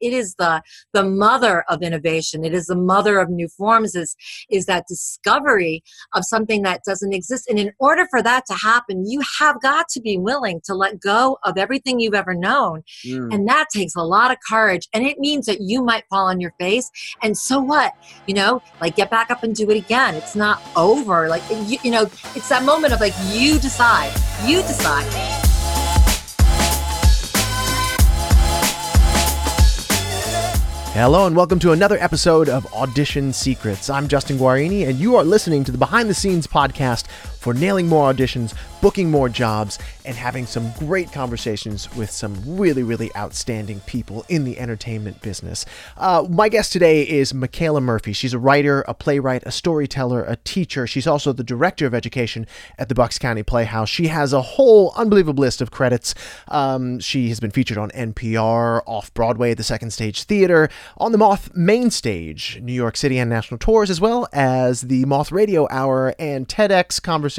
It is the mother of innovation. It is the mother of new forms, is that discovery of something that doesn't exist. And in order for that to happen, you have got to be willing to let go of everything you've ever known. And that takes a lot of courage. And it means that you might fall on your face. And so what? You know, like get back up and do it again. It's not over. Like, you know, it's that moment of like, you decide. You decide. Hello and welcome to another episode of Audition Secrets. I'm Justin Guarini and you are listening to the behind-the-scenes podcast for nailing more auditions, booking more jobs, and having some great conversations with some really, really outstanding people in the entertainment business. My guest today is Michaela Murphy. She's a writer, a playwright, a storyteller, a teacher. She's also the director of education at the Bucks County Playhouse. She has a whole unbelievable list of credits. She has been featured on NPR, Off-Broadway, the Second Stage Theater, on the Moth main stage, New York City and national tours, as well as the Moth Radio Hour and TEDx conversations,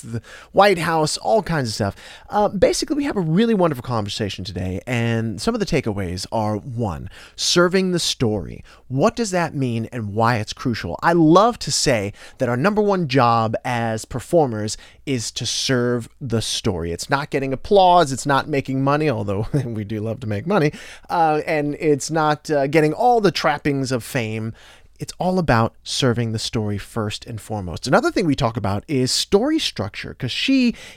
the White House, all kinds of stuff. Basically, we have a really wonderful conversation today, and some of the takeaways are, one, serving the story. What does that mean and why it's crucial? I love to say that our number one job as performers is to serve the story. It's not getting applause, it's not making money, although we do love to make money, and it's not getting all the trappings of fame. It's all about serving the story first and foremost. Another thing we talk about is story structure, because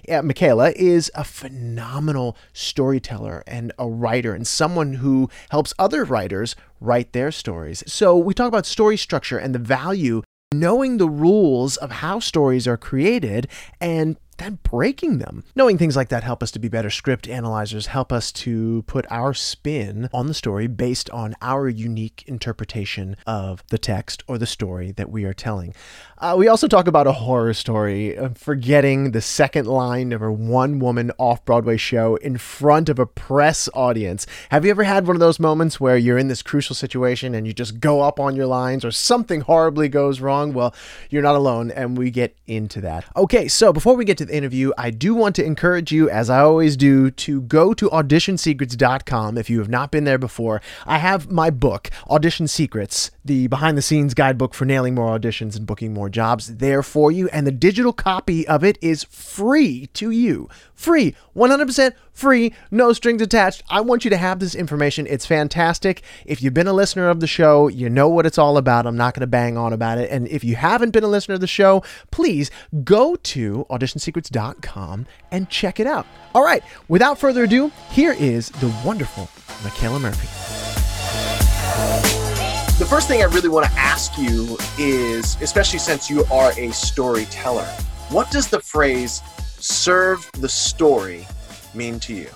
Michaela, is a phenomenal storyteller and a writer and someone who helps other writers write their stories. So we talk about story structure and the value, knowing the rules of how stories are created and then breaking them. Knowing things like that help us to be better script analyzers, help us to put our spin on the story based on our unique interpretation of the text or the story that we are telling. We also talk about a horror story, forgetting the second line of a one-woman off-Broadway show in front of a press audience. Have you ever had one of those moments where you're in this crucial situation and you just go up on your lines or something horribly goes wrong? Well, you're not alone, and we get into that. Okay, so before we get to the interview, I do want to encourage you, as I always do, to go to auditionsecrets.com if you have not been there before. I have my book, Audition Secrets, the behind-the-scenes guidebook for nailing more auditions and booking more jobs, there for you, and the digital copy of it is free to you. Free, 100% free, no strings attached. I want you to have this information. It's fantastic. If you've been a listener of the show, you know what it's all about. I'm not going to bang on about it. And if you haven't been a listener of the show, please go to auditionsecrets.com and check it out. All right, without further ado, here is the wonderful Michaela Murphy. The first thing I really want to ask you is, especially since you are a storyteller, what does the phrase serve the story mean to you?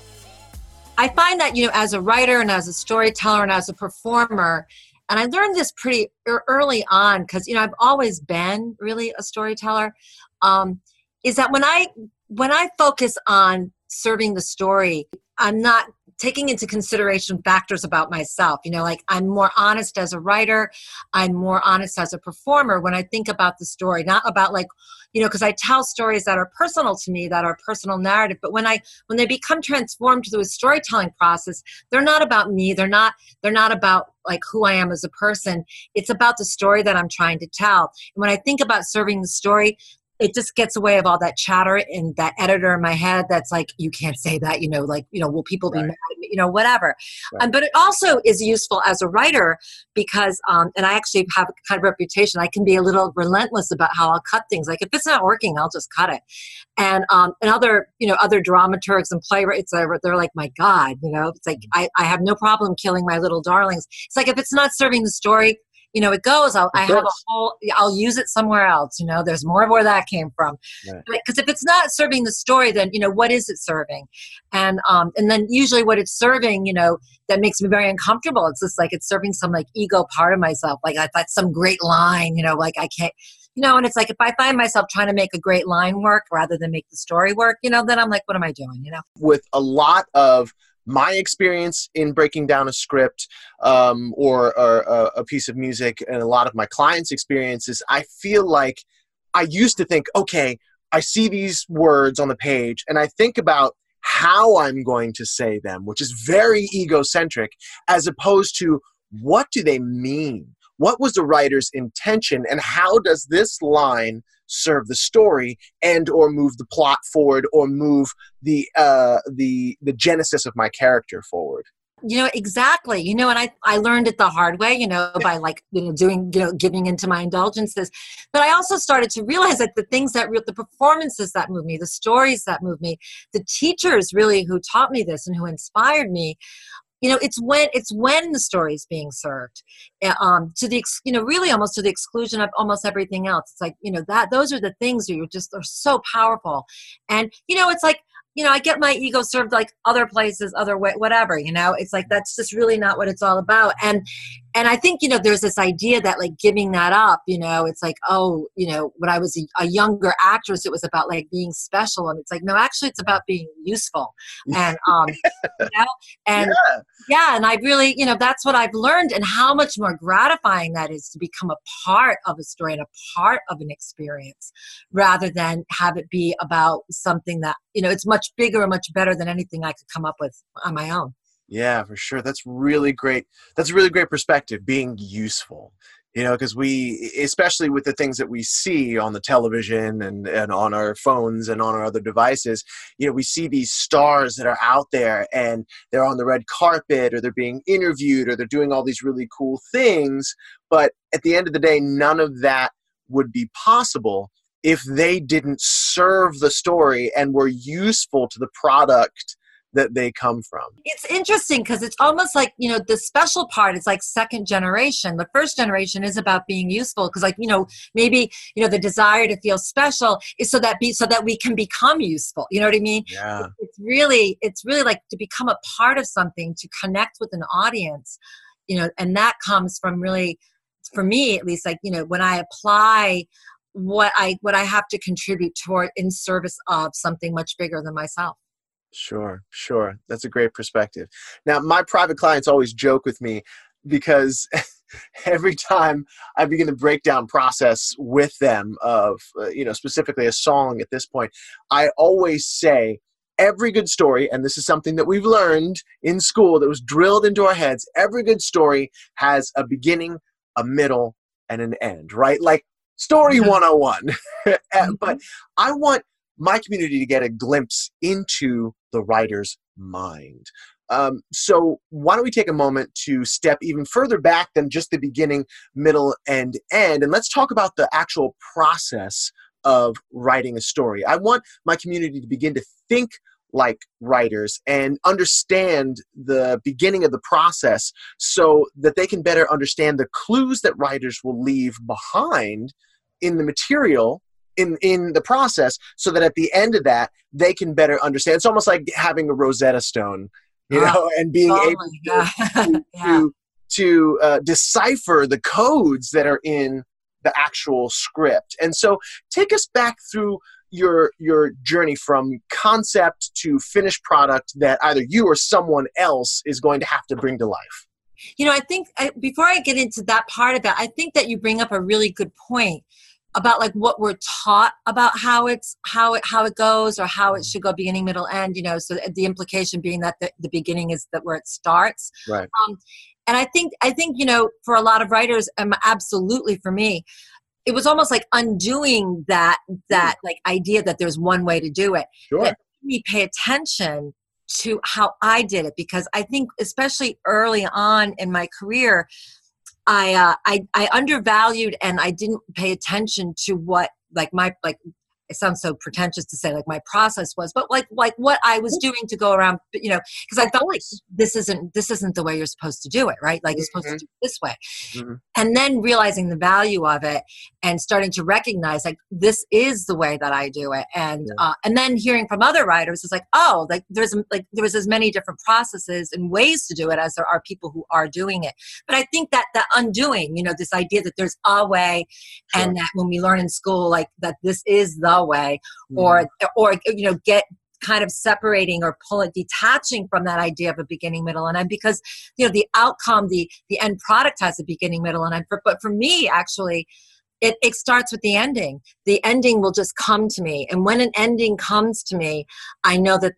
I find that, you know, as a writer and as a storyteller and as a performer, and I learned this pretty early on because, you know, I've always been really a storyteller, is that when I focus on serving the story, I'm not taking into consideration factors about myself. You know, like I'm more honest as a writer. I'm more honest as a performer when I think about the story, not about like, you know, because I tell stories that are personal to me, that are personal narrative. But when they become transformed through a storytelling process, they're not about me. They're not about like who I am as a person. It's about the story that I'm trying to tell. And when I think about serving the story, it just gets away of all that chatter and that editor in my head that's like, you can't say that, you know, like, you know, will people be mad at me, you know, whatever. Right. But it also is useful as a writer because, and I actually have a kind of reputation, I can be a little relentless about how I'll cut things. Like if it's not working, I'll just cut it. And other, you know, other dramaturgs and playwrights, they're like, my God, you know, it's like, I have no problem killing my little darlings. It's like, if it's not serving the story, you know, it goes, I'll use it somewhere else. You know, there's more of where that came from. Right. Because if it's not serving the story, then, you know, what is it serving? And then usually what it's serving, you know, that makes me very uncomfortable. It's just like, it's serving some like ego part of myself. Like that's some great line, you know, like I can't, you know, and it's like, if I find myself trying to make a great line work rather than make the story work, you know, then I'm like, what am I doing? You know, with a lot of my experience in breaking down a script or a piece of music and a lot of my clients' experiences, I feel like I used to think, okay, I see these words on the page and I think about how I'm going to say them, which is very egocentric, as opposed to what do they mean? What was the writer's intention and how does this line serve the story and or move the plot forward or move the genesis of my character forward? You know, exactly. You know, and I learned it the hard way, you know, by like, you know, doing, you know, giving into my indulgences. But I also started to realize that the things that, the performances that moved me, the stories that moved me, the teachers really who taught me this and who inspired me, you know, it's when the story is being served, to the you know, really almost to the exclusion of almost everything else. It's like, you know, that those are the things that are so powerful, and you know, it's like, you know, I get my ego served like other places, other way, whatever. You know, it's like that's just really not what it's all about. And I think, you know, there's this idea that like giving that up, you know, it's like, oh, you know, when I was a younger actress, it was about like being special, and it's like, no, actually, it's about being useful. And you know, and yeah, and I really, you know, that's what I've learned, and how much more gratifying that is to become a part of a story and a part of an experience, rather than have it be about something that, you know, it's much bigger and much better than anything I could come up with on my own. Yeah, for sure. That's really great. That's a really great perspective, being useful, you know, because we, especially with the things that we see on the television and on our phones and on our other devices, you know, we see these stars that are out there and they're on the red carpet or they're being interviewed or they're doing all these really cool things. But at the end of the day, none of that would be possible if they didn't serve the story and were useful to the product that they come from. It's interesting because it's almost like, you know, the special part is like second generation. The first generation is about being useful because, like, you know, maybe, you know, the desire to feel special is so that we can become useful. You know what I mean? Yeah. It's really like to become a part of something, to connect with an audience, you know, and that comes from really, for me at least, like, you know, when I apply what I have to contribute toward in service of something much bigger than myself. Sure. That's a great perspective. Now, my private clients always joke with me because every time I begin the breakdown process with them of, you know, specifically a song at this point, I always say every good story, and this is something that we've learned in school that was drilled into our heads, every good story has a beginning, a middle, and an end, right? Like story 101. But I want my community to get a glimpse into the writer's mind. So why don't we take a moment to step even further back than just the beginning, middle, and end, and let's talk about the actual process of writing a story. I want my community to begin to think like writers and understand the beginning of the process so that they can better understand the clues that writers will leave behind in the material in the process, so that at the end of that, they can better understand. It's almost like having a Rosetta Stone, you know, and being able to, to decipher the codes that are in the actual script. And so take us back through your journey from concept to finished product that either you or someone else is going to have to bring to life. You know, I think before I get into that part of it, I think that you bring up a really good point about like what we're taught about how it goes or how it should go, beginning, middle, end, you know, so the implication being that the beginning is that where it starts. Right. And I think, you know, for a lot of writers, absolutely for me, it was almost like undoing that like idea that there's one way to do it. Sure. It made me pay attention to how I did it, because I think especially early on in my career, I undervalued and I didn't pay attention to what it sounds so pretentious to say my process was, but like what I was doing to go around, because I felt like this isn't the way you're supposed to do it, right? Like you're supposed to do it this way. Mm-hmm. And then realizing the value of it and starting to recognize this is the way that I do it. And, and then hearing from other writers is there was as many different processes and ways to do it as there are people who are doing it. But I think that the undoing, this idea that there's a way, sure. and that when we learn in school, that this is the way, or get kind of separating or detaching from that idea of a beginning, middle, and end, because the outcome, the end product has a beginning, middle, and end. But for me, actually, it starts with the ending. The ending will just come to me, and when an ending comes to me, I know that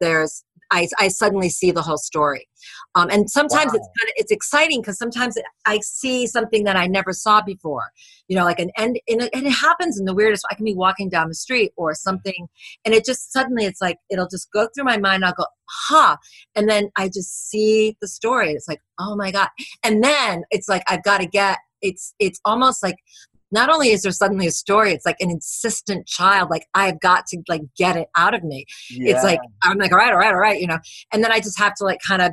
I suddenly see the whole story. And sometimes it's exciting, because sometimes I see something that I never saw before, like an end. And it happens in the weirdest. I can be walking down the street or something, and it just suddenly it'll just go through my mind. I'll go, ha. And then I just see the story. It's oh my God. And then it's I've got to get, it's almost not only is there suddenly a story, it's an insistent child. I've got to get it out of me. Yeah. It's I'm all right. And then I just have to kind of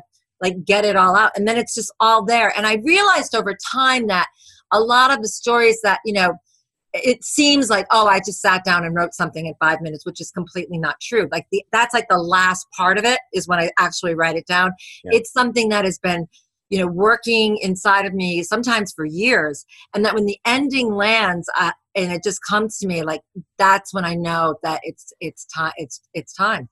get it all out. And then it's just all there. And I realized over time that a lot of the stories that, it seems I just sat down and wrote something in 5 minutes, which is completely not true. That's the last part of it is when I actually write it down. Yeah. It's something that has been, working inside of me sometimes for years, and that when the ending lands and it just comes to me, that's when I know that it's time to sit down.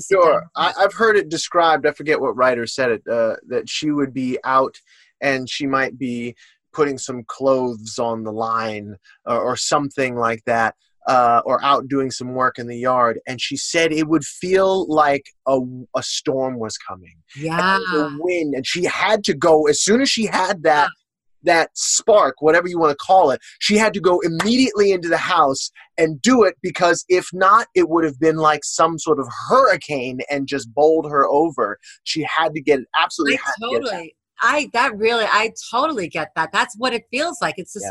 Sure, I've heard it described. I forget what writer said it that she would be out and she might be putting some clothes on the line or something like that, or out doing some work in the yard, and she said it would feel like a storm was coming. Yeah, the wind, and she had to go as soon as she had that spark, whatever you want to call it. She had to go immediately into the house and do it, because if not, it would have been like some sort of hurricane and just bowled her over. She had to get it. Absolutely, I totally get that. That's what it feels like. It's just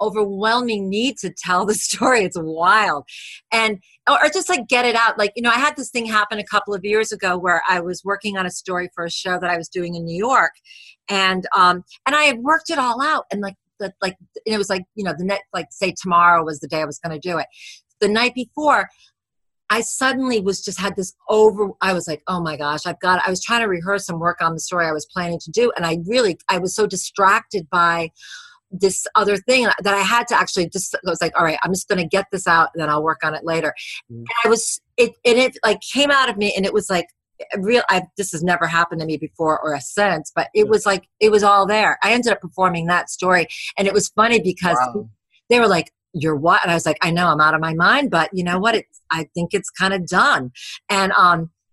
overwhelming need to tell the story. It's wild. And or just get it out. I had this thing happen a couple of years ago where I was working on a story for a show that I was doing in New York, and I had worked it all out, and it was the next say tomorrow was the day I was going to do it. The night before, I suddenly oh my gosh, I was trying to rehearse some work on the story I was planning to do, and I was so distracted by this other thing that I had to actually just, I was all right, I'm just going to get this out and then I'll work on it later. Mm-hmm. And it came out of me, and it was this has never happened to me before or since, but it was it was all there. I ended up performing that story, and it was funny because they were you're what? And I was I know I'm out of my mind, but you know what? I think it's kind of done. And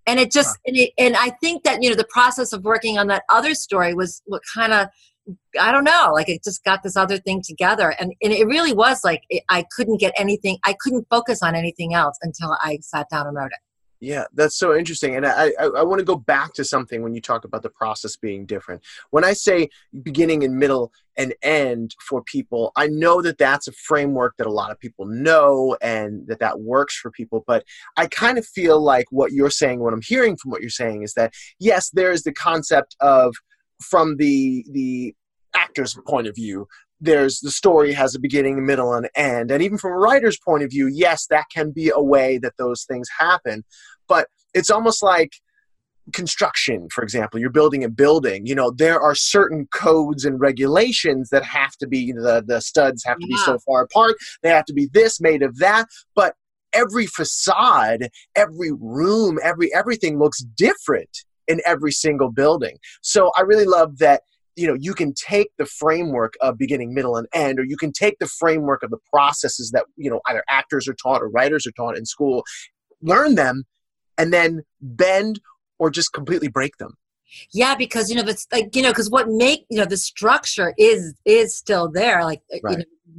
it just, and I think that, the process of working on that other story was what kind of, I don't know, it just got this other thing together. And it really was I couldn't get anything. I couldn't focus on anything else until I sat down and wrote it. Yeah, that's so interesting. And I want to go back to something when you talk about the process being different. When I say beginning and middle and end for people, I know that that's a framework that a lot of people know and that works for people. But I kind of feel what you're saying, what I'm hearing from what you're saying is that, yes, there is the concept of, from the actor's point of view, there's the story has a beginning, middle, and end. And even from a writer's point of view, yes, that can be a way that those things happen. But it's almost like construction, for example. You're building a building. There are certain codes and regulations that have to be, the studs have to be so far apart. They have to be this, made of that. But every facade, every room, everything looks different in every single building. So I really love that, you can take the framework of beginning, middle, and end, or you can take the framework of the processes that, either actors are taught or writers are taught in school, learn them, and then bend or just completely break them. Yeah, because, because what the structure is still there. Right.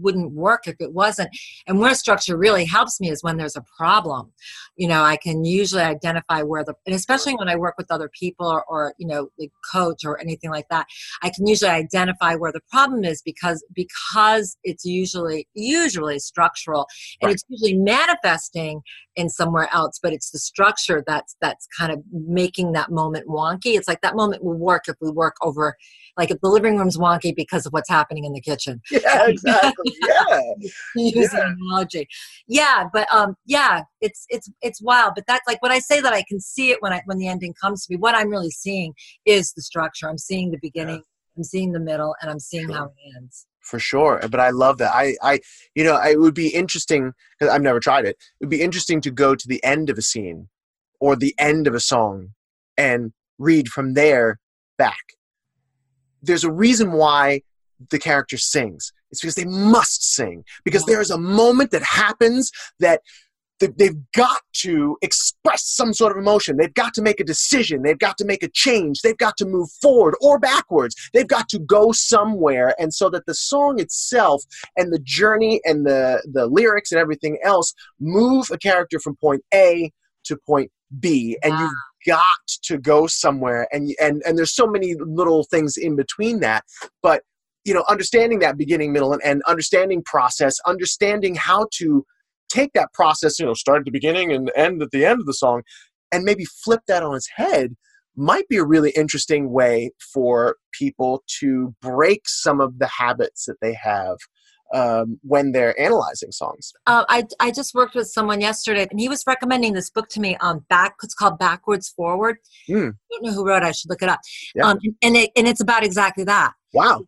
wouldn't work if it wasn't. And where structure really helps me is when there's a problem. You know, I can usually identify where the, and especially when I work with other people or you know, the coach or anything like that, I can usually identify where the problem is because it's usually structural, and right. It's usually manifesting in somewhere else, but it's the structure that's kind of making that moment wonky. It's like that moment will work if we work over, like if the living room's wonky because of what's happening in the kitchen. Yeah, exactly. Yeah. Use an analogy. Yeah, but it's wild. But that's like when I say that I can see it when the ending comes to me. What I'm really seeing is the structure. I'm seeing the beginning. Yeah. I'm seeing the middle, and I'm seeing how it ends. For sure. But I love that. It would be interesting, because I've never tried it. It'd be interesting to go to the end of a scene or the end of a song and read from there back. There's a reason why the character sings. It's because they must sing, because there is a moment that happens that they've got to express some sort of emotion. They've got to make a decision. They've got to make a change. They've got to move forward or backwards. They've got to go somewhere. And so that the song itself and the journey and the lyrics and everything else move a character from point A to point B. And you've got to go somewhere. And there's so many little things in between that. But, you know, understanding that beginning, middle, and end, understanding process, understanding how to take that process, you know, start at the beginning and end at the end of the song, and maybe flip that on its head might be a really interesting way for people to break some of the habits that they have when they're analyzing songs. I just worked with someone yesterday, and he was recommending this book to me it's called Backwards Forward. I don't know who wrote it. I should look it up. Yeah. It's about exactly that. Wow.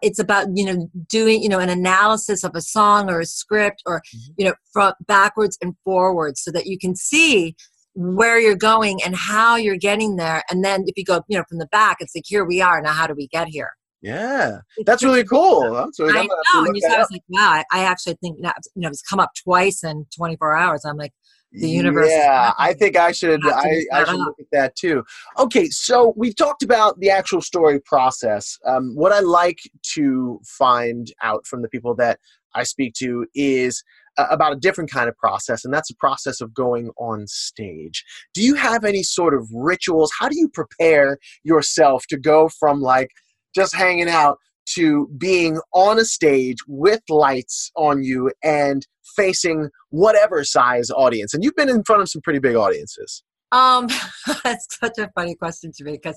It's about, you know, doing, you know, an analysis of a song or a script or, you know, from backwards and forwards so that you can see where you're going and how you're getting there. And then if you go, you know, from the back, it's like, here we are. Now, how do we get here? Yeah. That's really cool. I know. And you said, I was like, wow, I actually think, you know, it's come up twice in 24 hours. I'm like, the universe. Yeah, I think I should look at that too. Okay, so we've talked about the actual story process. What I like to find out from the people that I speak to is about a different kind of process, and that's a process of going on stage. Do you have any sort of rituals? How do you prepare yourself to go from like just hanging out to being on a stage with lights on you and facing whatever size audience? And you've been in front of some pretty big audiences. That's such a funny question to me because,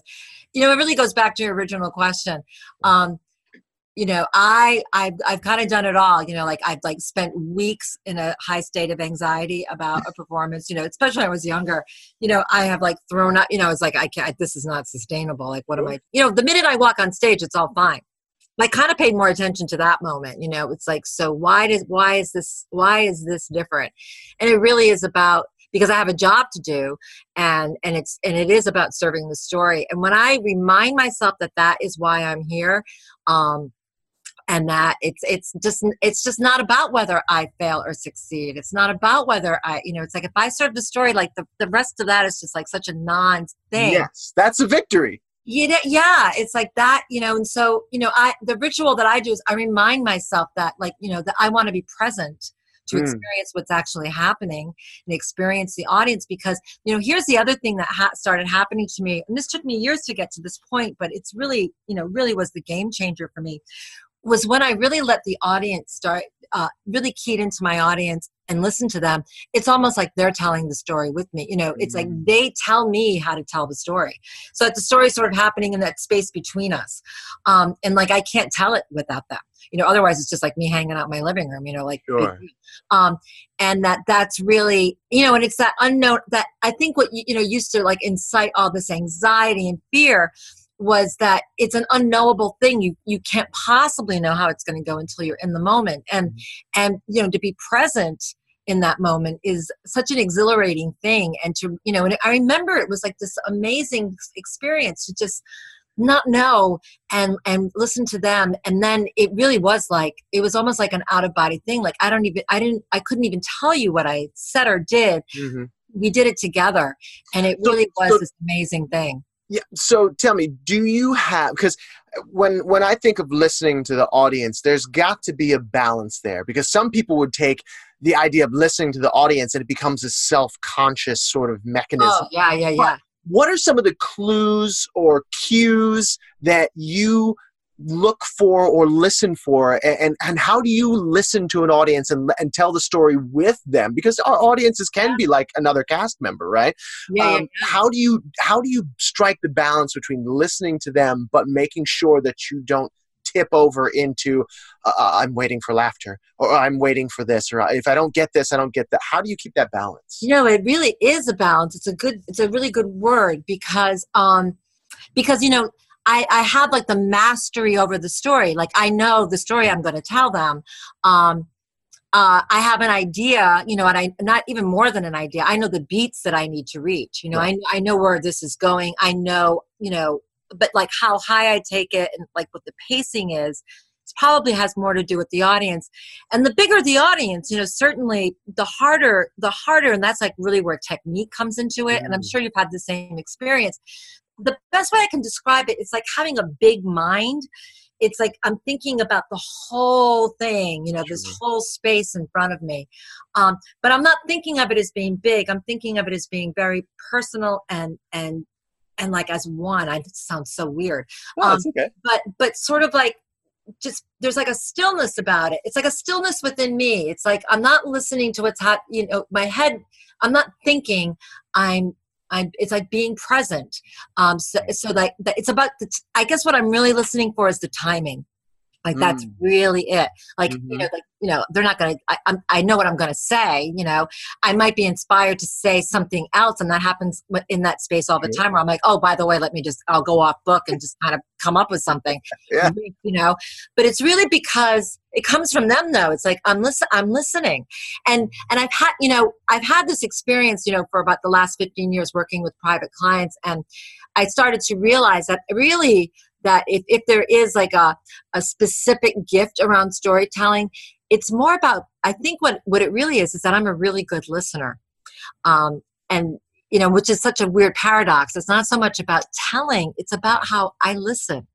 you know, it really goes back to your original question. You know, I've kind of done it all, you know, like I've like spent weeks in a high state of anxiety about a performance, you know, especially when I was younger, you know, I have like thrown up, you know, it's like, this is not sustainable. Like, what am I, you know, the minute I walk on stage, it's all fine. I kind of paid more attention to that moment, you know, it's like, so why is this different? And it really is about, because I have a job to do and it is about serving the story. And when I remind myself that is why I'm here, and that it's just not about whether I fail or succeed. It's not about whether I, you know, it's like if I serve the story, like the rest of that is just like such a non-thing. Yes, that's a victory. Yeah, it's like that, you know, and so, you know, the ritual that I do is I remind myself that, like, you know, that I want to be present to experience what's actually happening and experience the audience because, you know, here's the other thing that started happening to me, and this took me years to get to this point, but it's really, you know, really was the game changer for me, was when I really let the audience start, really keyed into my audience and listen to them. It's almost like they're telling the story with me. You know, it's like they tell me how to tell the story. So that the story's sort of happening in that space between us. And like, I can't tell it without them. You know, otherwise it's just like me hanging out in my living room, you know, like, sure. And that's really, you know, and it's that unknown that I think what, you know, used to like incite all this anxiety and fear was that it's an unknowable thing. You can't possibly know how it's going to go until you're in the moment. And you know, to be present in that moment is such an exhilarating thing. And to, you know, and I remember it was like this amazing experience to just not know and listen to them. And then it really was like, it was almost like an out of body thing. Like I couldn't even tell you what I said or did. Mm-hmm. We did it together. And it really was this amazing thing. Yeah. So tell me, do you have, because when I think of listening to the audience, there's got to be a balance there, because some people would take the idea of listening to the audience and it becomes a self-conscious sort of mechanism. Oh, yeah. What are some of the clues or cues that you look for or listen for, and how do you listen to an audience and tell the story with them? Because our audiences can be like another cast member, right? Yeah. How do you strike the balance between listening to them but making sure that you don't tip over into I'm waiting for laughter, or I'm waiting for this, or if I don't get this, I don't get that? How do you keep that balance? You know, it really is a balance. It's a really good word, because you know, I have like the mastery over the story. Like I know the story I'm going to tell them. I have an idea, you know, and I not even more than an idea. I know the beats that I need to reach. You know, right. I know where this is going. I know, you know, but like how high I take it and like what the pacing is, it probably has more to do with the audience. And the bigger the audience, you know, certainly the harder, and that's like really where technique comes into it. Mm. And I'm sure you've had the same experience. The best way I can describe it is like having a big mind. It's like I'm thinking about the whole thing, you know, this whole space in front of me. But I'm not thinking of it as being big. I'm thinking of it as being very personal and like as one. I sounds so weird. Oh, that's okay. But sort of like just there's like a stillness about it. It's like a stillness within me. It's like I'm not listening to what's happening. You know, my head. I'm not thinking. It's like being present. So like it's about I guess what I'm really listening for is the timing. Like that's really it. Like you know, they're not gonna. I know what I'm gonna say. You know, I might be inspired to say something else, and that happens in that space all the time. Where I'm like, oh, by the way, I'll go off book and just kind of come up with something. Yeah. You know, but it's really because it comes from them, though. It's like I'm listening, and I've had this experience, you know, for about the last 15 years working with private clients, and I started to realize that really. That if there is like a specific gift around storytelling, it's more about, I think what it really is that I'm a really good listener. And, you know, which is such a weird paradox. It's not so much about telling, it's about how I listen.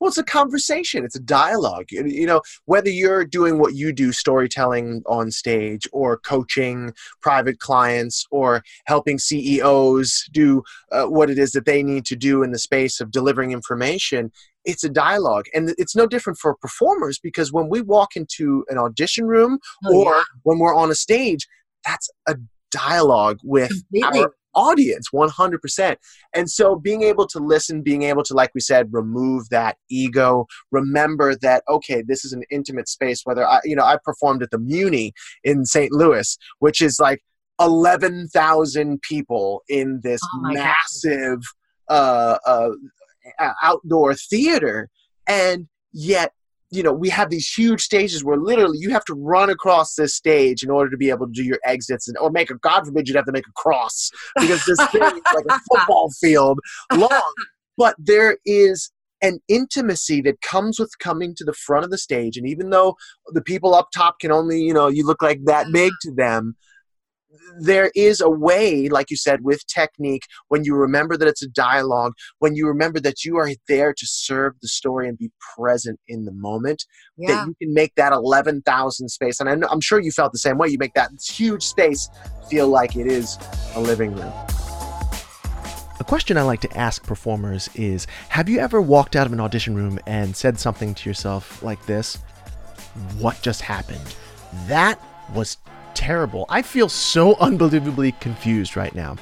Well, it's a conversation. It's a dialogue. You know, whether you're doing what you do, storytelling on stage or coaching private clients or helping CEOs do what it is that they need to do in the space of delivering information, it's a dialogue. And it's no different for performers, because when we walk into an audition room when we're on a stage, that's a dialogue with our audience, 100%. And so being able to listen, being able to, like we said, remove that ego, remember that, okay, this is an intimate space, whether I performed at the Muni in St. Louis, which is like 11,000 people in this massive outdoor theater. And yet, you know, we have these huge stages where literally you have to run across this stage in order to be able to do your exits or make a, God forbid, you'd have to make a cross, because this thing is like a football field long. But there is an intimacy that comes with coming to the front of the stage. And even though the people up top can only, you know, you look like that big to them, there is a way, like you said, with technique, when you remember that it's a dialogue, when you remember that you are there to serve the story and be present in the moment, that you can make that 11,000 space. And I'm sure you felt the same way. You make that huge space feel like it is a living room. A question I like to ask performers is, have you ever walked out of an audition room and said something to yourself like this? What just happened? That was terrible. I feel so unbelievably confused right now.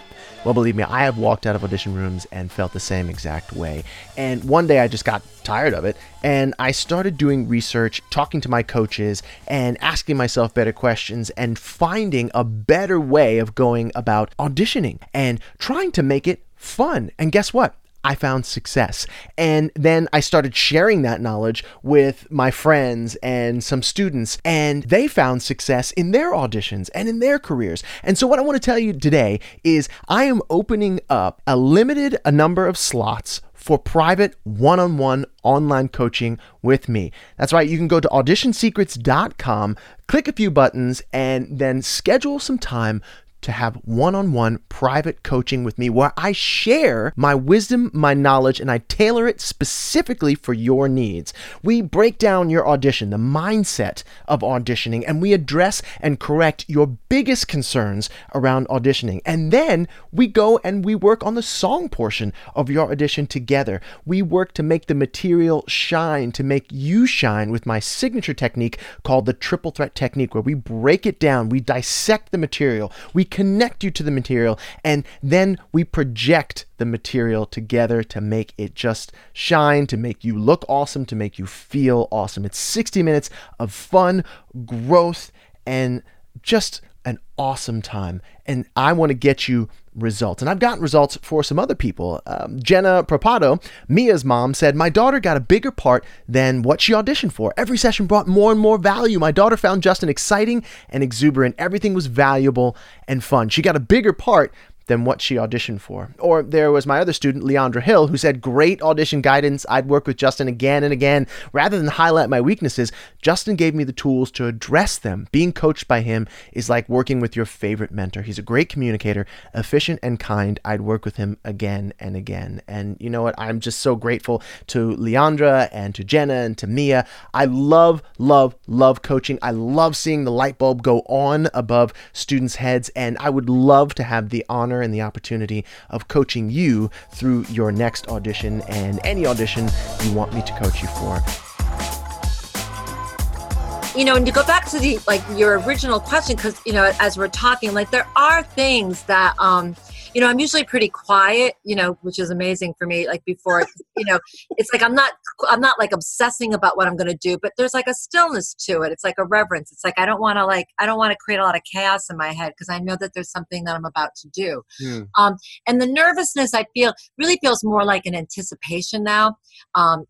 Well, believe me, I have walked out of audition rooms and felt the same exact way. And one day I just got tired of it, and I started doing research, talking to my coaches, and asking myself better questions, and finding a better way of going about auditioning and trying to make it fun. And guess what? I found success. And then I started sharing that knowledge with my friends and some students, and they found success in their auditions and in their careers. And so what I want to tell you today is I am opening up a number of slots for private one-on-one online coaching with me. That's right, you can go to auditionsecrets.com, click a few buttons, and then schedule some time to have one-on-one private coaching with me where I share my wisdom, my knowledge, and I tailor it specifically for your needs. We break down your audition, the mindset of auditioning, and we address and correct your biggest concerns around auditioning. And then we go and we work on the song portion of your audition together. We work to make the material shine, to make you shine with my signature technique called the triple threat technique, where we break it down, we dissect the material, we connect you to the material, and then we project the material together to make it just shine, to make you look awesome, to make you feel awesome. It's 60 minutes of fun, growth, and just an awesome time. And I want to get you results. And I've gotten results for some other people. Jenna Propato, Mia's mom, said, my daughter got a bigger part than what she auditioned for. Every session brought more and more value. My daughter found Justin exciting and exuberant. Everything was valuable and fun. She got a bigger part than what she auditioned for. Or there was my other student, Leandra Hill, who said, great audition guidance. I'd work with Justin again and again. Rather than highlight my weaknesses, Justin gave me the tools to address them. Being coached by him is like working with your favorite mentor. He's a great communicator, efficient and kind. I'd work with him again and again. And you know what? I'm just so grateful to Leandra and to Jenna and to Mia. I love coaching. I love seeing the light bulb go on above students' heads. And I would love to have the honor and the opportunity of coaching you through your next audition and any audition you want me to coach you for. You know, and to go back to the your original question, because you know, as we're talking, there are things that you know, I'm usually pretty quiet, you know, which is amazing for me. Before, you know, it's I'm not obsessing about what I'm going to do, but there's a stillness to it. It's a reverence. It's I don't want to create a lot of chaos in my head because I know that there's something that I'm about to do. Yeah. And the nervousness I feel really feels more like an anticipation now.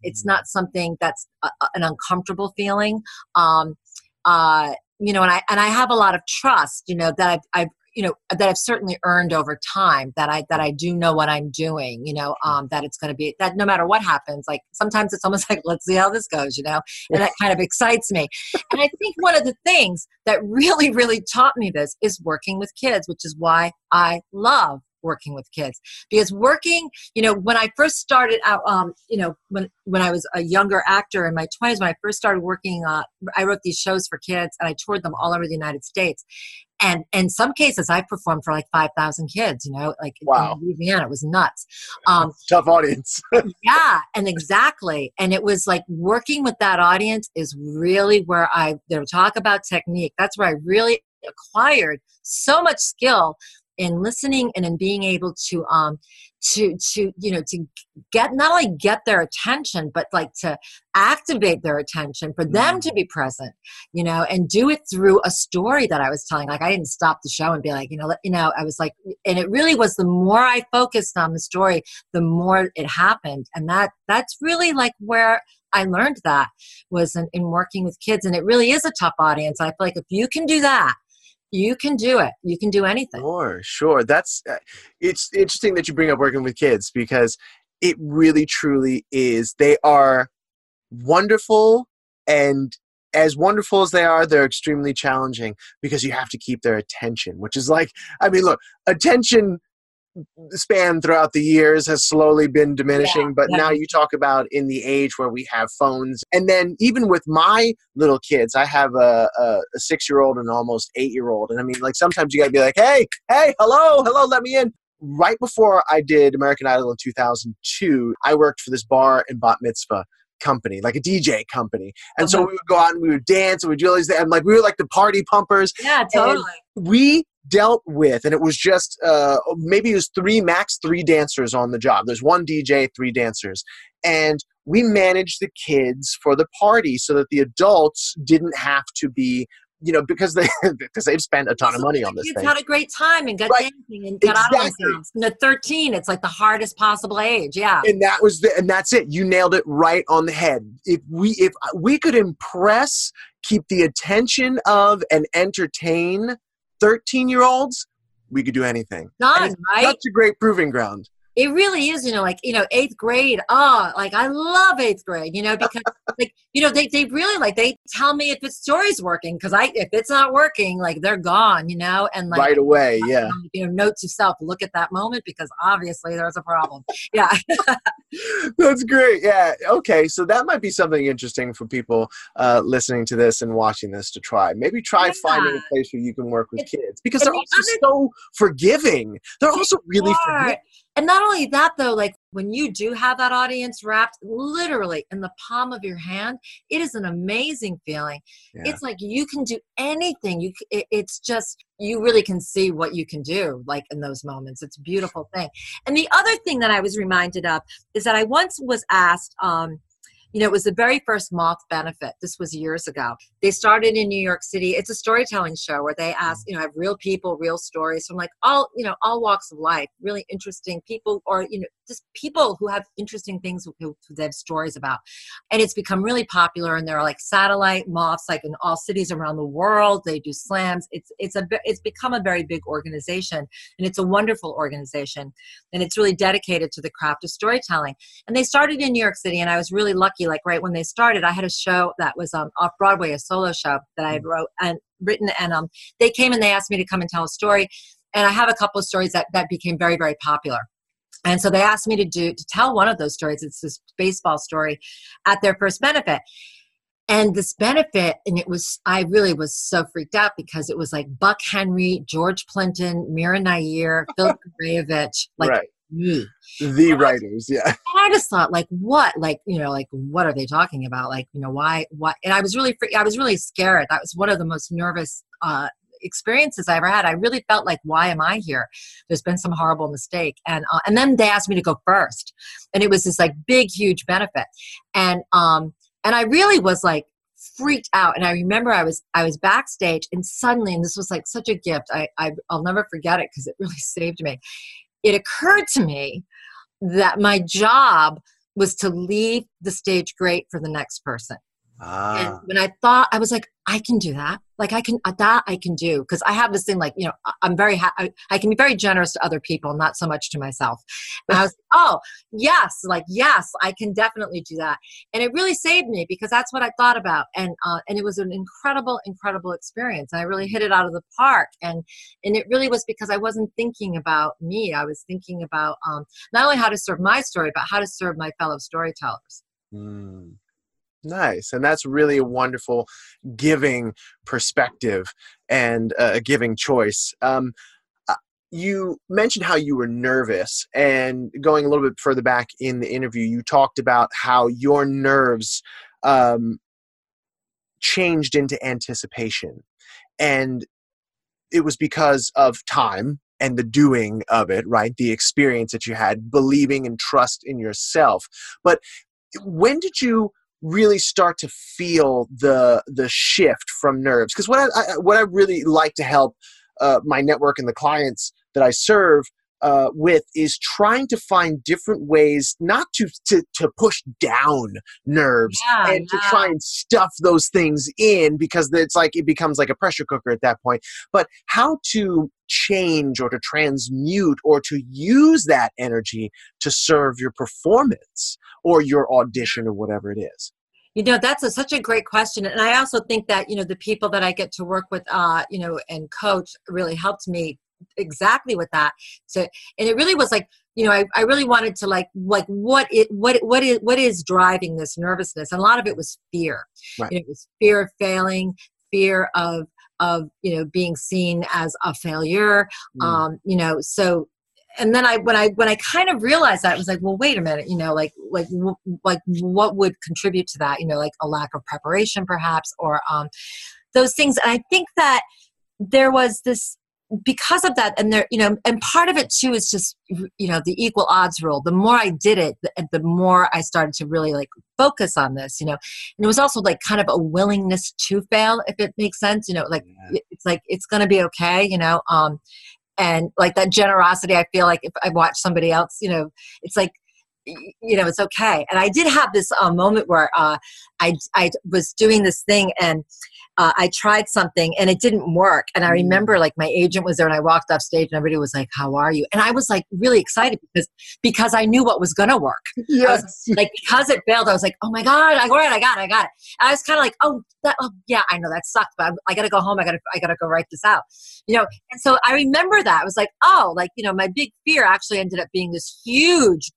It's not something that's an uncomfortable feeling. You know, and I have a lot of trust, you know, that I've you know, that I've certainly earned over time, that I do know what I'm doing, you know, that it's going to be, that no matter what happens, sometimes it's almost let's see how this goes, you know, and that kind of excites me. And I think one of the things that really taught me this is working with kids, which is why I love working with kids, because working, you know, when I first started out, you know, when I was a younger actor in my 20s, when I first started working, I wrote these shows for kids and I toured them all over the United States. And in some cases I performed for 5,000 kids, you know, wow. In Louisiana, it was nuts. Tough audience. Yeah. And exactly. And it was working with that audience is really where they talk about technique. That's where I really acquired so much skill in listening and in being able to get, not only get their attention, but to activate their attention for them to be present, you know, and do it through a story that I was telling. I didn't stop the show and be I was and it really was the more I focused on the story, the more it happened. And that's really where I learned that was in working with kids. And it really is a tough audience. I feel if you can do that, you can do it. You can do anything. Sure. That's it's interesting that you bring up working with kids because it really, truly is. They are wonderful, and as wonderful as they are, they're extremely challenging because you have to keep their attention, which is look, attention span throughout the years has slowly been diminishing, but now you talk about in the age where we have phones. And then even with my little kids, I have a 6-year-old and almost 8-year-old. And I mean, sometimes you gotta be hey, hello, let me in. Right before I did American Idol in 2002, I worked for this bar and bat mitzvah company, a DJ company. And so we would go out and we would dance and we would do all these things. And we were the party pumpers. Yeah, totally. And we dealt with, and it was just, maybe it was max three dancers on the job. There's one DJ, 3 dancers. And we managed the kids for the party so that the adults didn't have to be, you know, because they've spent a ton of money on this thing. Kids had a great time and got dancing and got out of themselves. And at 13, it's the hardest possible age. Yeah. And that was and that's it. You nailed it right on the head. If we could impress, keep the attention of, and entertain 13-year-olds, we could do anything. Done, right? Such a great proving ground. it really is, eighth grade. I love eighth grade, because they really they tell me if the story's working, because if it's not working, they're gone, and right away. Yeah. Note to self, look at that moment, because obviously there's a problem. Yeah. That's great. Yeah. Okay. So that might be something interesting for people listening to this and watching this to try. Maybe try finding a place where you can work with kids, because they're also so forgiving. They're also really forgiving. And not only that, though, when you do have that audience wrapped literally in the palm of your hand, it is an amazing feeling. Yeah. It's like you can do anything. It's just, you really can see what you can do, in those moments. It's a beautiful thing. And the other thing that I was reminded of is that I once was asked, it was the very first Moth benefit. This was years ago. They started in New York City. It's a storytelling show where they ask, have real people, real stories from all walks of life, really interesting people, or, just people who have interesting things who they have stories about. And it's become really popular. And there are satellite Moths, in all cities around the world. They do slams. It's become a very big organization, and it's a wonderful organization. And it's really dedicated to the craft of storytelling. And they started in New York City, and I was really lucky. Right when they started, I had a show that was off Broadway, a solo show that I had written, and they came and they asked me to come and tell a story, and I have a couple of stories that became very, very popular. And so they asked me to tell one of those stories. It's this baseball story at their first benefit. And this benefit, and I really was so freaked out, because it was Buck Henry, George Plimpton, Mira Nair, Phil Krajewicz, right. Me. The writers, yeah. And I just thought, what? What are they talking about? Why? What? And I was really scared. That was one of the most nervous experiences I ever had. I really felt why am I here? There's been some horrible mistake. And then they asked me to go first. And it was this big, huge benefit. And I really was freaked out. And I remember I was backstage, and suddenly, and this was such a gift. I'll never forget it, because it really saved me. It occurred to me that my job was to leave the stage great for the next person. And when I thought, I was I can do that. I can do, because I have this thing, I'm very I can be very generous to other people, not so much to myself. And I was, yes, I can definitely do that. And it really saved me, because that's what I thought about. And it was an incredible, incredible experience. And I really hit it out of the park. And it really was because I wasn't thinking about me. I was thinking about not only how to serve my story, but how to serve my fellow storytellers. Mm. Nice. And that's really a wonderful giving perspective and a giving choice. You mentioned how you were nervous, and going a little bit further back in the interview, you talked about how your nerves changed into anticipation. And it was because of time and the doing of it, right? The experience that you had, believing and trust in yourself. But when did you really start to feel the shift from nerves? Because what I really like to help my network and the clients that I serve with is trying to find different ways not to push down nerves, to try and stuff those things in, because it's it becomes a pressure cooker at that point. But how to change or to transmute or to use that energy to serve your performance or your audition or whatever it is. That's such a great question. And I also think that, the people that I get to work with, and coach really helped me exactly with that. So, and it really was I really wanted to what is driving this nervousness? And a lot of it was fear. Right. It was fear of failing, fear of being seen as a failure. And then when I kind of realized that, I was wait a minute, what would contribute to that? A lack of preparation perhaps, or those things. And I think that there was this, because of that, and and part of it too is just, the equal odds rule. The more I did it, the more I started to really focus on this, and it was also kind of a willingness to fail, if it makes sense, It's it's going to be okay, and that generosity. I feel if I watch somebody else, it's it's okay. And I did have this moment where I was doing this thing, and I tried something and it didn't work. And I remember like my agent was there and I walked off stage and everybody was like, how are you? And I was like really excited because I knew what was going to work. Yes. Because it failed, I was like, oh my God, I got it. And I was kind of like, oh yeah, I know that sucked, but I got to go home. I got to go write this out, you know? And so I remember that. I was like, oh, like, you know, my big fear actually ended up being this huge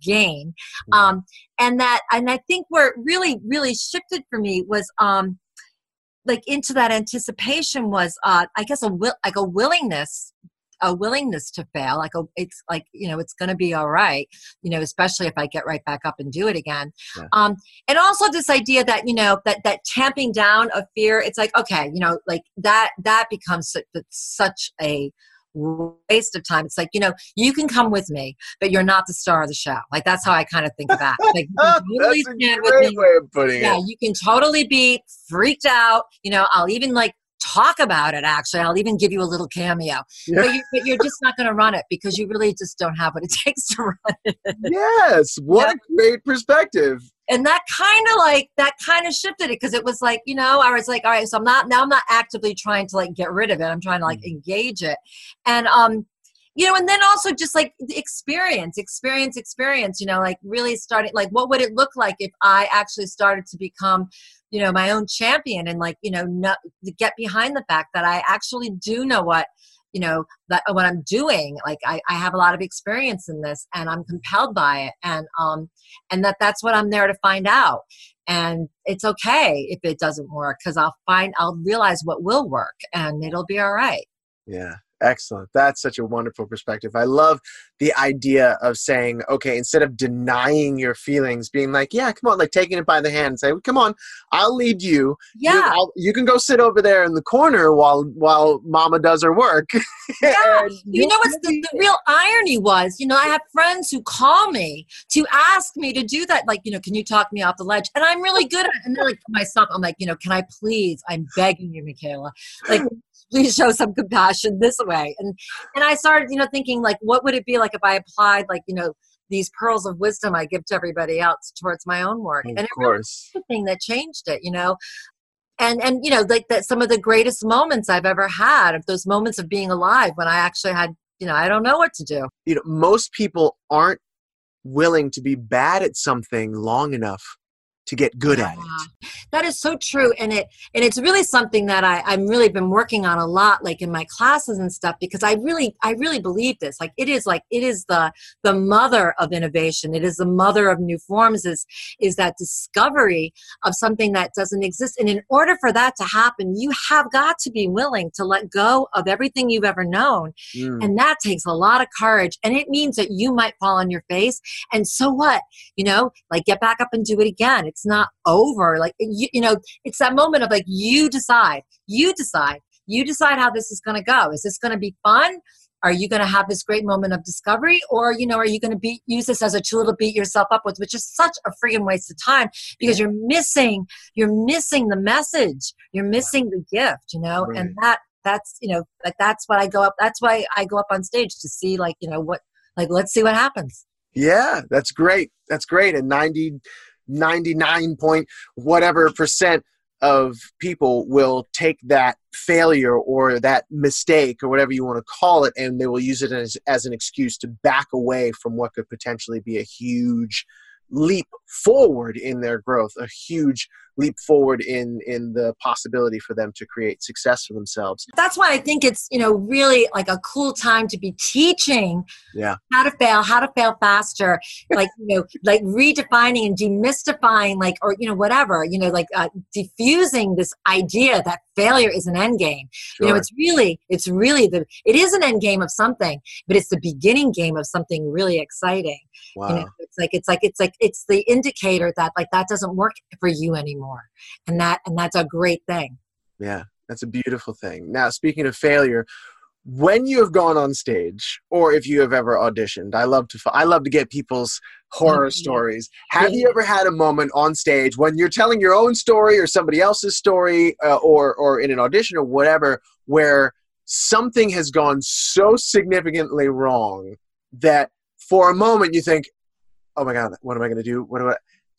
gain. And I think where it really, really shifted for me was, into that anticipation was, I guess a willingness to fail. It's going to be all right, you know, especially if I get right back up and do it again. Yeah. And also this idea that, you know, that tamping down of fear, it's like, okay, you know, like that becomes such a waste of time. It's like, you know, you can come with me, but you're not the star of the show. Like, that's how I kind of think of that. Like, you can totally stand with me. Way of putting it. You can totally be freaked out. You know, I'll even like talk about it. Actually, I'll even give you a little cameo. Yeah. But you're just not going to run it because you really just don't have what it takes to run it. Yes, a great perspective. And that kind of shifted it because it was like, you know, I was like, all right, so I'm not actively trying to like get rid of it. I'm trying to like engage it. And, you know, and then also just like experience, you know, like really starting, like what would it look like if I actually started to become, you know, my own champion and like, you know, get behind the fact that I actually do know what, you know, that what I'm doing, like I have a lot of experience in this and I'm compelled by it. And that's what I'm there to find out. And it's okay if it doesn't work because I'll realize what will work and it'll be all right. Yeah. Excellent. That's such a wonderful perspective. I love the idea of saying, okay, instead of denying your feelings, being like, yeah, come on, like taking it by the hand and say, well, come on, I'll lead you. Yeah. You can go sit over there in the corner while mama does her work. Yeah. You know, what's the real irony was, you know, I have friends who call me to ask me to do that. Like, you know, can you talk me off the ledge? And I'm really good at it. And they're like, myself, I'm like, you know, can I please, I'm begging you, Michaela, like, please show some compassion this way. And I started, you know, thinking like, what would it be like if I applied like, you know, these pearls of wisdom I give to everybody else towards my own work. And of course, it was the thing that changed it, you know, and, you know, like that some of the greatest moments I've ever had of those moments of being alive when I actually had, you know, I don't know what to do. You know, most people aren't willing to be bad at something long enough to get good at it. That is so true. And it's really something that I'm really been working on a lot, like in my classes and stuff, because I really believe this. Like it is the mother of innovation. It is the mother of new forms is that discovery of something that doesn't exist. And in order for that to happen, you have got to be willing to let go of everything you've ever known. And that takes a lot of courage. And it means that you might fall on your face. And so what? You know, like get back up and do it again. It's not over. Like, you know, it's that moment of like, you decide how this is going to go. Is this going to be fun? Are you going to have this great moment of discovery? Or, you know, are you going to use this as a tool to beat yourself up with, which is such a freaking waste of time because you're missing the message. You're missing the gift, you know, right. And that's, you know, like, that's why I go up on stage to see like, you know, what, like, let's see what happens. Yeah, that's great. That's great. And 99 point whatever percent of people will take that failure or that mistake or whatever you want to call it, and they will use it as an excuse to back away from what could potentially be a huge leap forward in their growth, a huge leap forward in the possibility for them to create success for themselves. That's why I think it's, you know, really like a cool time to be teaching how to fail faster, like, you know, like redefining and demystifying, like, or, you know, whatever, you know, like diffusing this idea that failure is an end game. Sure. You know, it is an end game of something, but it's the beginning game of something really exciting. Wow. You know, it's the indicator that like that doesn't work for you anymore, and that's a great thing. Yeah, that's a beautiful thing. Now, speaking of failure, when you have gone on stage or if you have ever auditioned, I love to get people's horror stories. Have you ever had a moment on stage when you're telling your own story or somebody else's story or in an audition or whatever, where something has gone so significantly wrong that for a moment you think, oh my God, what am I going to do?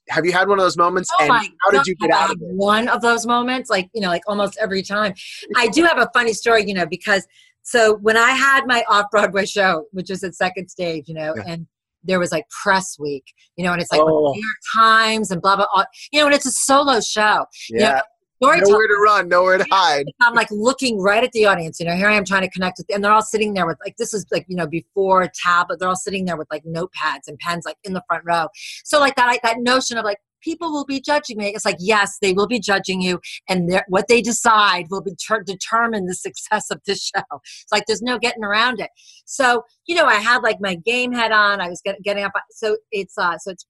Have you had one of those moments? Oh, and how did you get out of it? One of those moments, like almost every time. I do have a funny story, because so when I had my off-Broadway show, which was at Second Stage, and there was like press week, and it's like New York Times and blah, blah, blah, and it's a solo show. Yeah. Nowhere to run, nowhere to hide. I'm like looking right at the audience, here I am trying to connect with, and they're all sitting there with like, this is like, before tablet, they're all sitting there with like notepads and pens, like in the front row. So like that notion of like, people will be judging me. It's like, yes, they will be judging you. And what they decide will be determine the success of this show. It's like, there's no getting around it. So, I had like my game head on, I was getting up. So it's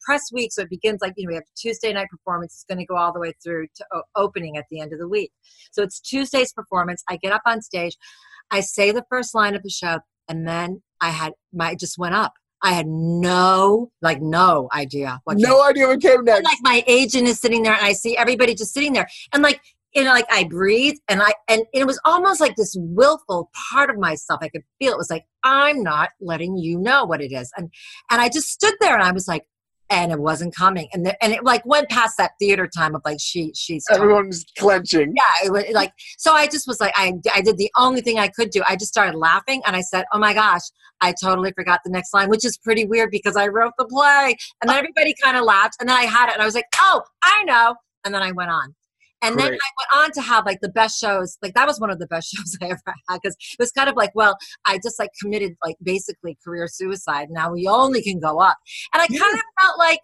press week. So it begins like, we have a Tuesday night performance. It's going to go all the way through to opening at the end of the week. So it's Tuesday's performance. I get up on stage. I say the first line of the show. And then I just went up. I had no idea. What came next. Like my agent is sitting there and I see everybody just sitting there. And like, like I breathe and it was almost like this willful part of myself. I could feel it was like, I'm not letting you know what it is. And I just stood there and I was like, and it wasn't coming. And it like went past that theater time of like, she's coming. Everyone's clenching. Yeah. It was like, so I just was like, I did the only thing I could do. I just started laughing and I said, oh my gosh, I totally forgot the next line, which is pretty weird because I wrote the play. And then everybody kind of laughed and then I had it and I was like, oh, I know. And then I went on. And then I went on to have like the best shows. Like that was one of the best shows I ever had because it was kind of like, well, I just like committed like basically career suicide. Now we only can go up. And I kind of felt like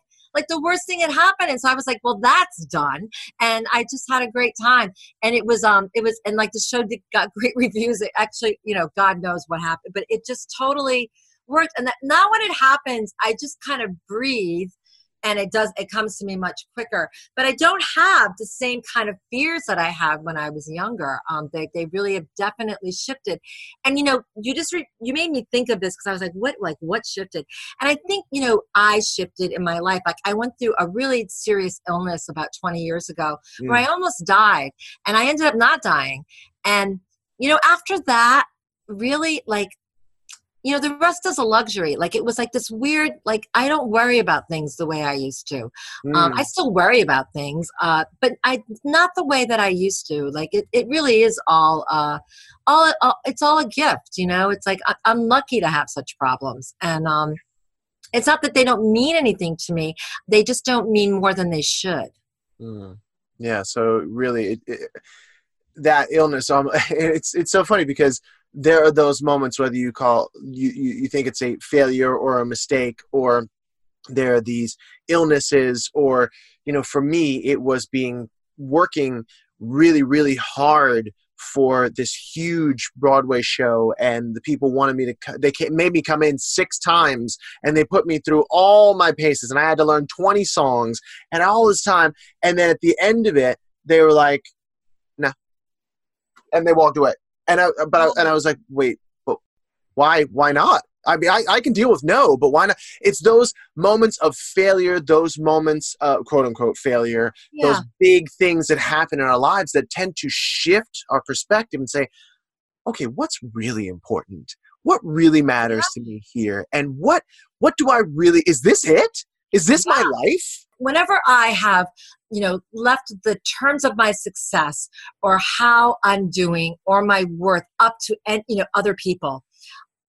the worst thing had happened. And so I was like, well, that's done. And I just had a great time. And and like the show got great reviews. It actually, God knows what happened, but it just totally worked. And that now when it happens, I just kind of breathe. And it comes to me much quicker. But I don't have the same kind of fears that I had when I was younger. They really have definitely shifted. And, you made me think of this because I was like, what shifted? And I think, I shifted in my life. Like I went through a really serious illness about 20 years ago where I almost died and I ended up not dying. And, after that, really like, the rest is a luxury. Like it was like this weird, like I don't worry about things the way I used to. I still worry about things, but not the way that I used to. Like it really is all it's all a gift. It's like I'm lucky to have such problems, and it's not that they don't mean anything to me. They just don't mean more than they should. Yeah. So really, that illness. It's so funny because. There are those moments, whether you call you think it's a failure or a mistake, or there are these illnesses, or for me it was working really, really hard for this huge Broadway show, and the people wanted me to. They made me come in 6 times, and they put me through all my paces, and I had to learn 20 songs and all this time. And then at the end of it, they were like, "No," and they walked away. And I was like, wait, but why not? I mean, I can deal with no, but why not? It's those moments of failure, those moments, quote unquote, failure, those big things that happen in our lives that tend to shift our perspective and say, okay, what's really important? What really matters to me here? And what do I really, is this it? Is this my life? Whenever I have, left the terms of my success or how I'm doing or my worth up to, other people,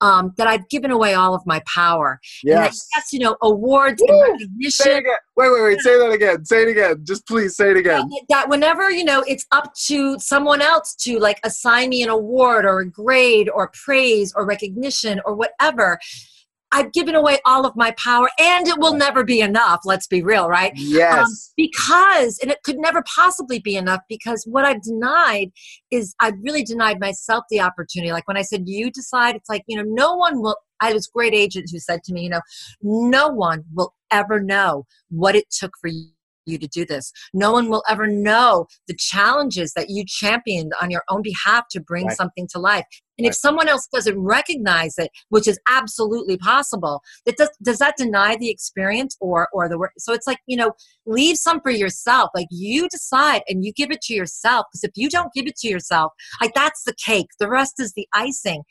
that I've given away all of my power. Yes. And that's, awards and recognition. Say it again. Wait. Say that again. Say it again. Just please say it again. That whenever, it's up to someone else to like assign me an award or a grade or praise or recognition or whatever, I've given away all of my power, and it will never be enough. Let's be real, right? Yes. And it could never possibly be enough because what I've denied is I've really denied myself the opportunity. Like when I said, you decide, it's like, no one will, I was a great agent who said to me, no one will ever know what it took for you to do this. No one will ever know the challenges that you championed on your own behalf to bring something to life. And if someone else doesn't recognize it, which is absolutely possible, that does that deny the experience or the work? So it's like, you know, leave some for yourself. Like, you decide and you give it to yourself. Because if you don't give it to yourself, like, that's the cake. The rest is the icing.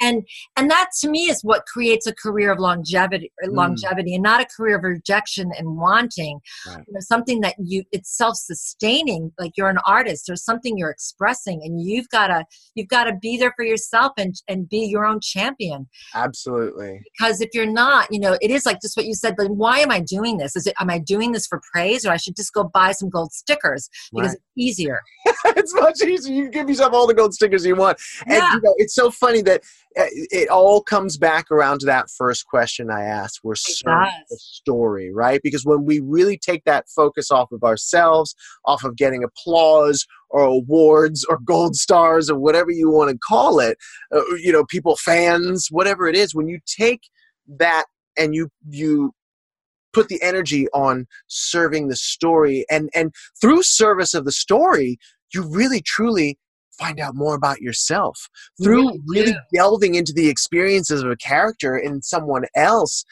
And that to me is what creates a career of longevity and not a career of rejection and wanting. Right. You know, something that it's self-sustaining. Like, you're an artist. There's something you're expressing, and you've got to be there for yourself and be your own champion. Absolutely. Because if you're not, you know, it is like just what you said, but why am I doing this? Am I doing this for praise, or I should just go buy some gold stickers because it's easier. It's much easier. You can give yourself all the gold stickers you want. And you know, it's so funny that it all comes back around to that first question I asked. We're serving the story, right? Because when we really take that focus off of ourselves, off of getting applause or awards or gold stars or whatever you want to call it, you know, people, fans, whatever it is, when you take that and you put the energy on serving the story, and through service of the story, you really truly find out more about yourself. Through really delving into the experiences of a character in someone else,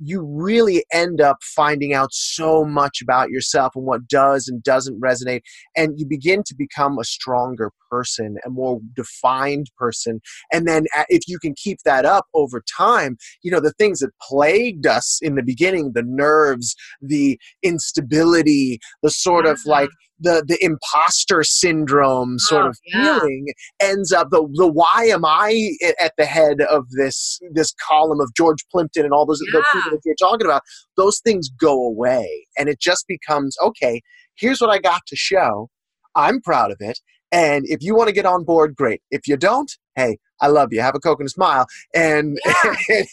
you really end up finding out so much about yourself and what does and doesn't resonate. And you begin to become a stronger person, a more defined person. And then if you can keep that up over time, you know, the things that plagued us in the beginning, the nerves, the instability, the sort of like the imposter syndrome sort of feeling ends up, the why am I at the head of this column of George Plimpton and all those the people that you're talking about, those things go away. And it just becomes, okay, here's what I got to show. I'm proud of it. And if you want to get on board, great. If you don't, hey, I love you. Have a Coke and a smile. And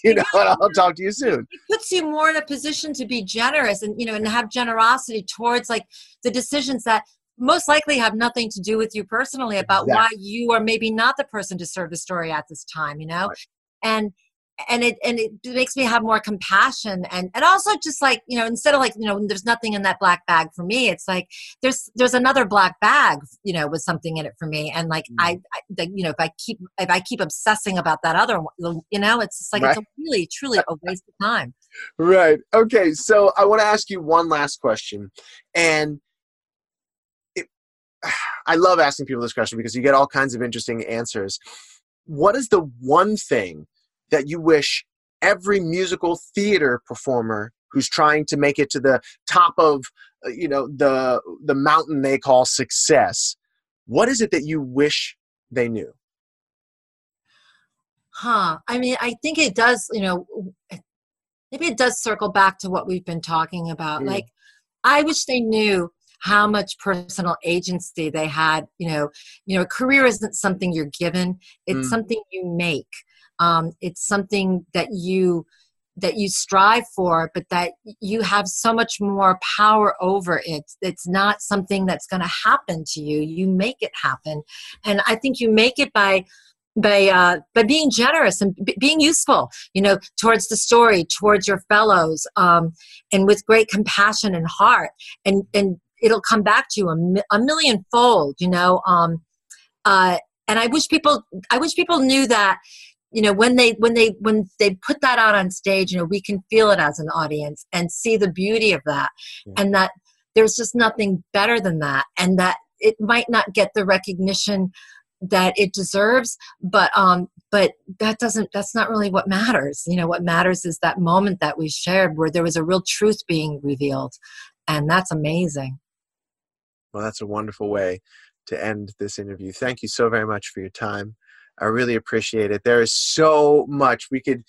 you know, and I'll talk to you soon. It puts you more in a position to be generous and, you know, and have generosity towards like the decisions that most likely have nothing to do with you personally about why you are maybe not the person to serve the story at this time, you know? Right. And it makes me have more compassion and also just like, you know, instead of like, you know, there's nothing in that black bag for me, it's like there's another black bag, you know, with something in it for me. And like I you know, if I keep obsessing about that other one, you know, it's just like it's really truly a waste of time. Right. Okay. So I want to ask you one last question, and I love asking people this question because you get all kinds of interesting answers. What is the one thing that you wish every musical theater performer who's trying to make it to the top of, you know, the mountain they call success, what is it that you wish they knew? I mean, I think it does, you know, maybe it does circle back to what we've been talking about. Like, I wish they knew how much personal agency they had. You know, a career isn't something you're given. It's something you make. It's something that you strive for, but that you have so much more power over it. It's not something that's going to happen to you. You make it happen. And I think you make it by being generous and being useful, you know, towards the story, towards your fellows, and with great compassion and heart. And it'll come back to you a million fold, you know. And I wish people knew that, you know, when they put that out on stage, you know, we can feel it as an audience and see the beauty of that, and that there's just nothing better than that, and that it might not get the recognition that it deserves, but that's not really what matters. You know, what matters is that moment that we shared where there was a real truth being revealed, and that's amazing. Well, that's a wonderful way to end this interview. Thank you so very much for your time. I really appreciate it. There is so much we could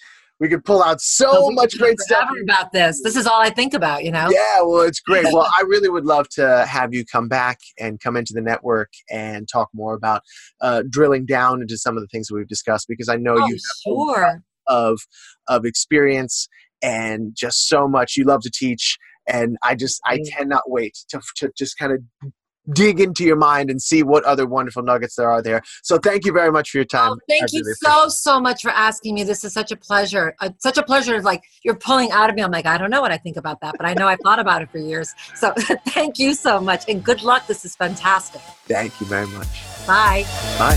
pull out, so much great stuff about this. This is all I think about, you know? Yeah, well, it's great. Well, I really would love to have you come back and come into the network and talk more about drilling down into some of the things that we've discussed, because I know you have a lot of experience and just so much you love to teach. And I cannot wait to just kind of dig into your mind and see what other wonderful nuggets there are there. So thank you very much for your time. Thank you so much for asking me. This is such a pleasure. Such a pleasure. Like, you're pulling out of me. I'm like, I don't know what I think about that, but I know I've thought about it for years. So thank you so much, and good luck. This is fantastic. Thank you very much. Bye. Bye.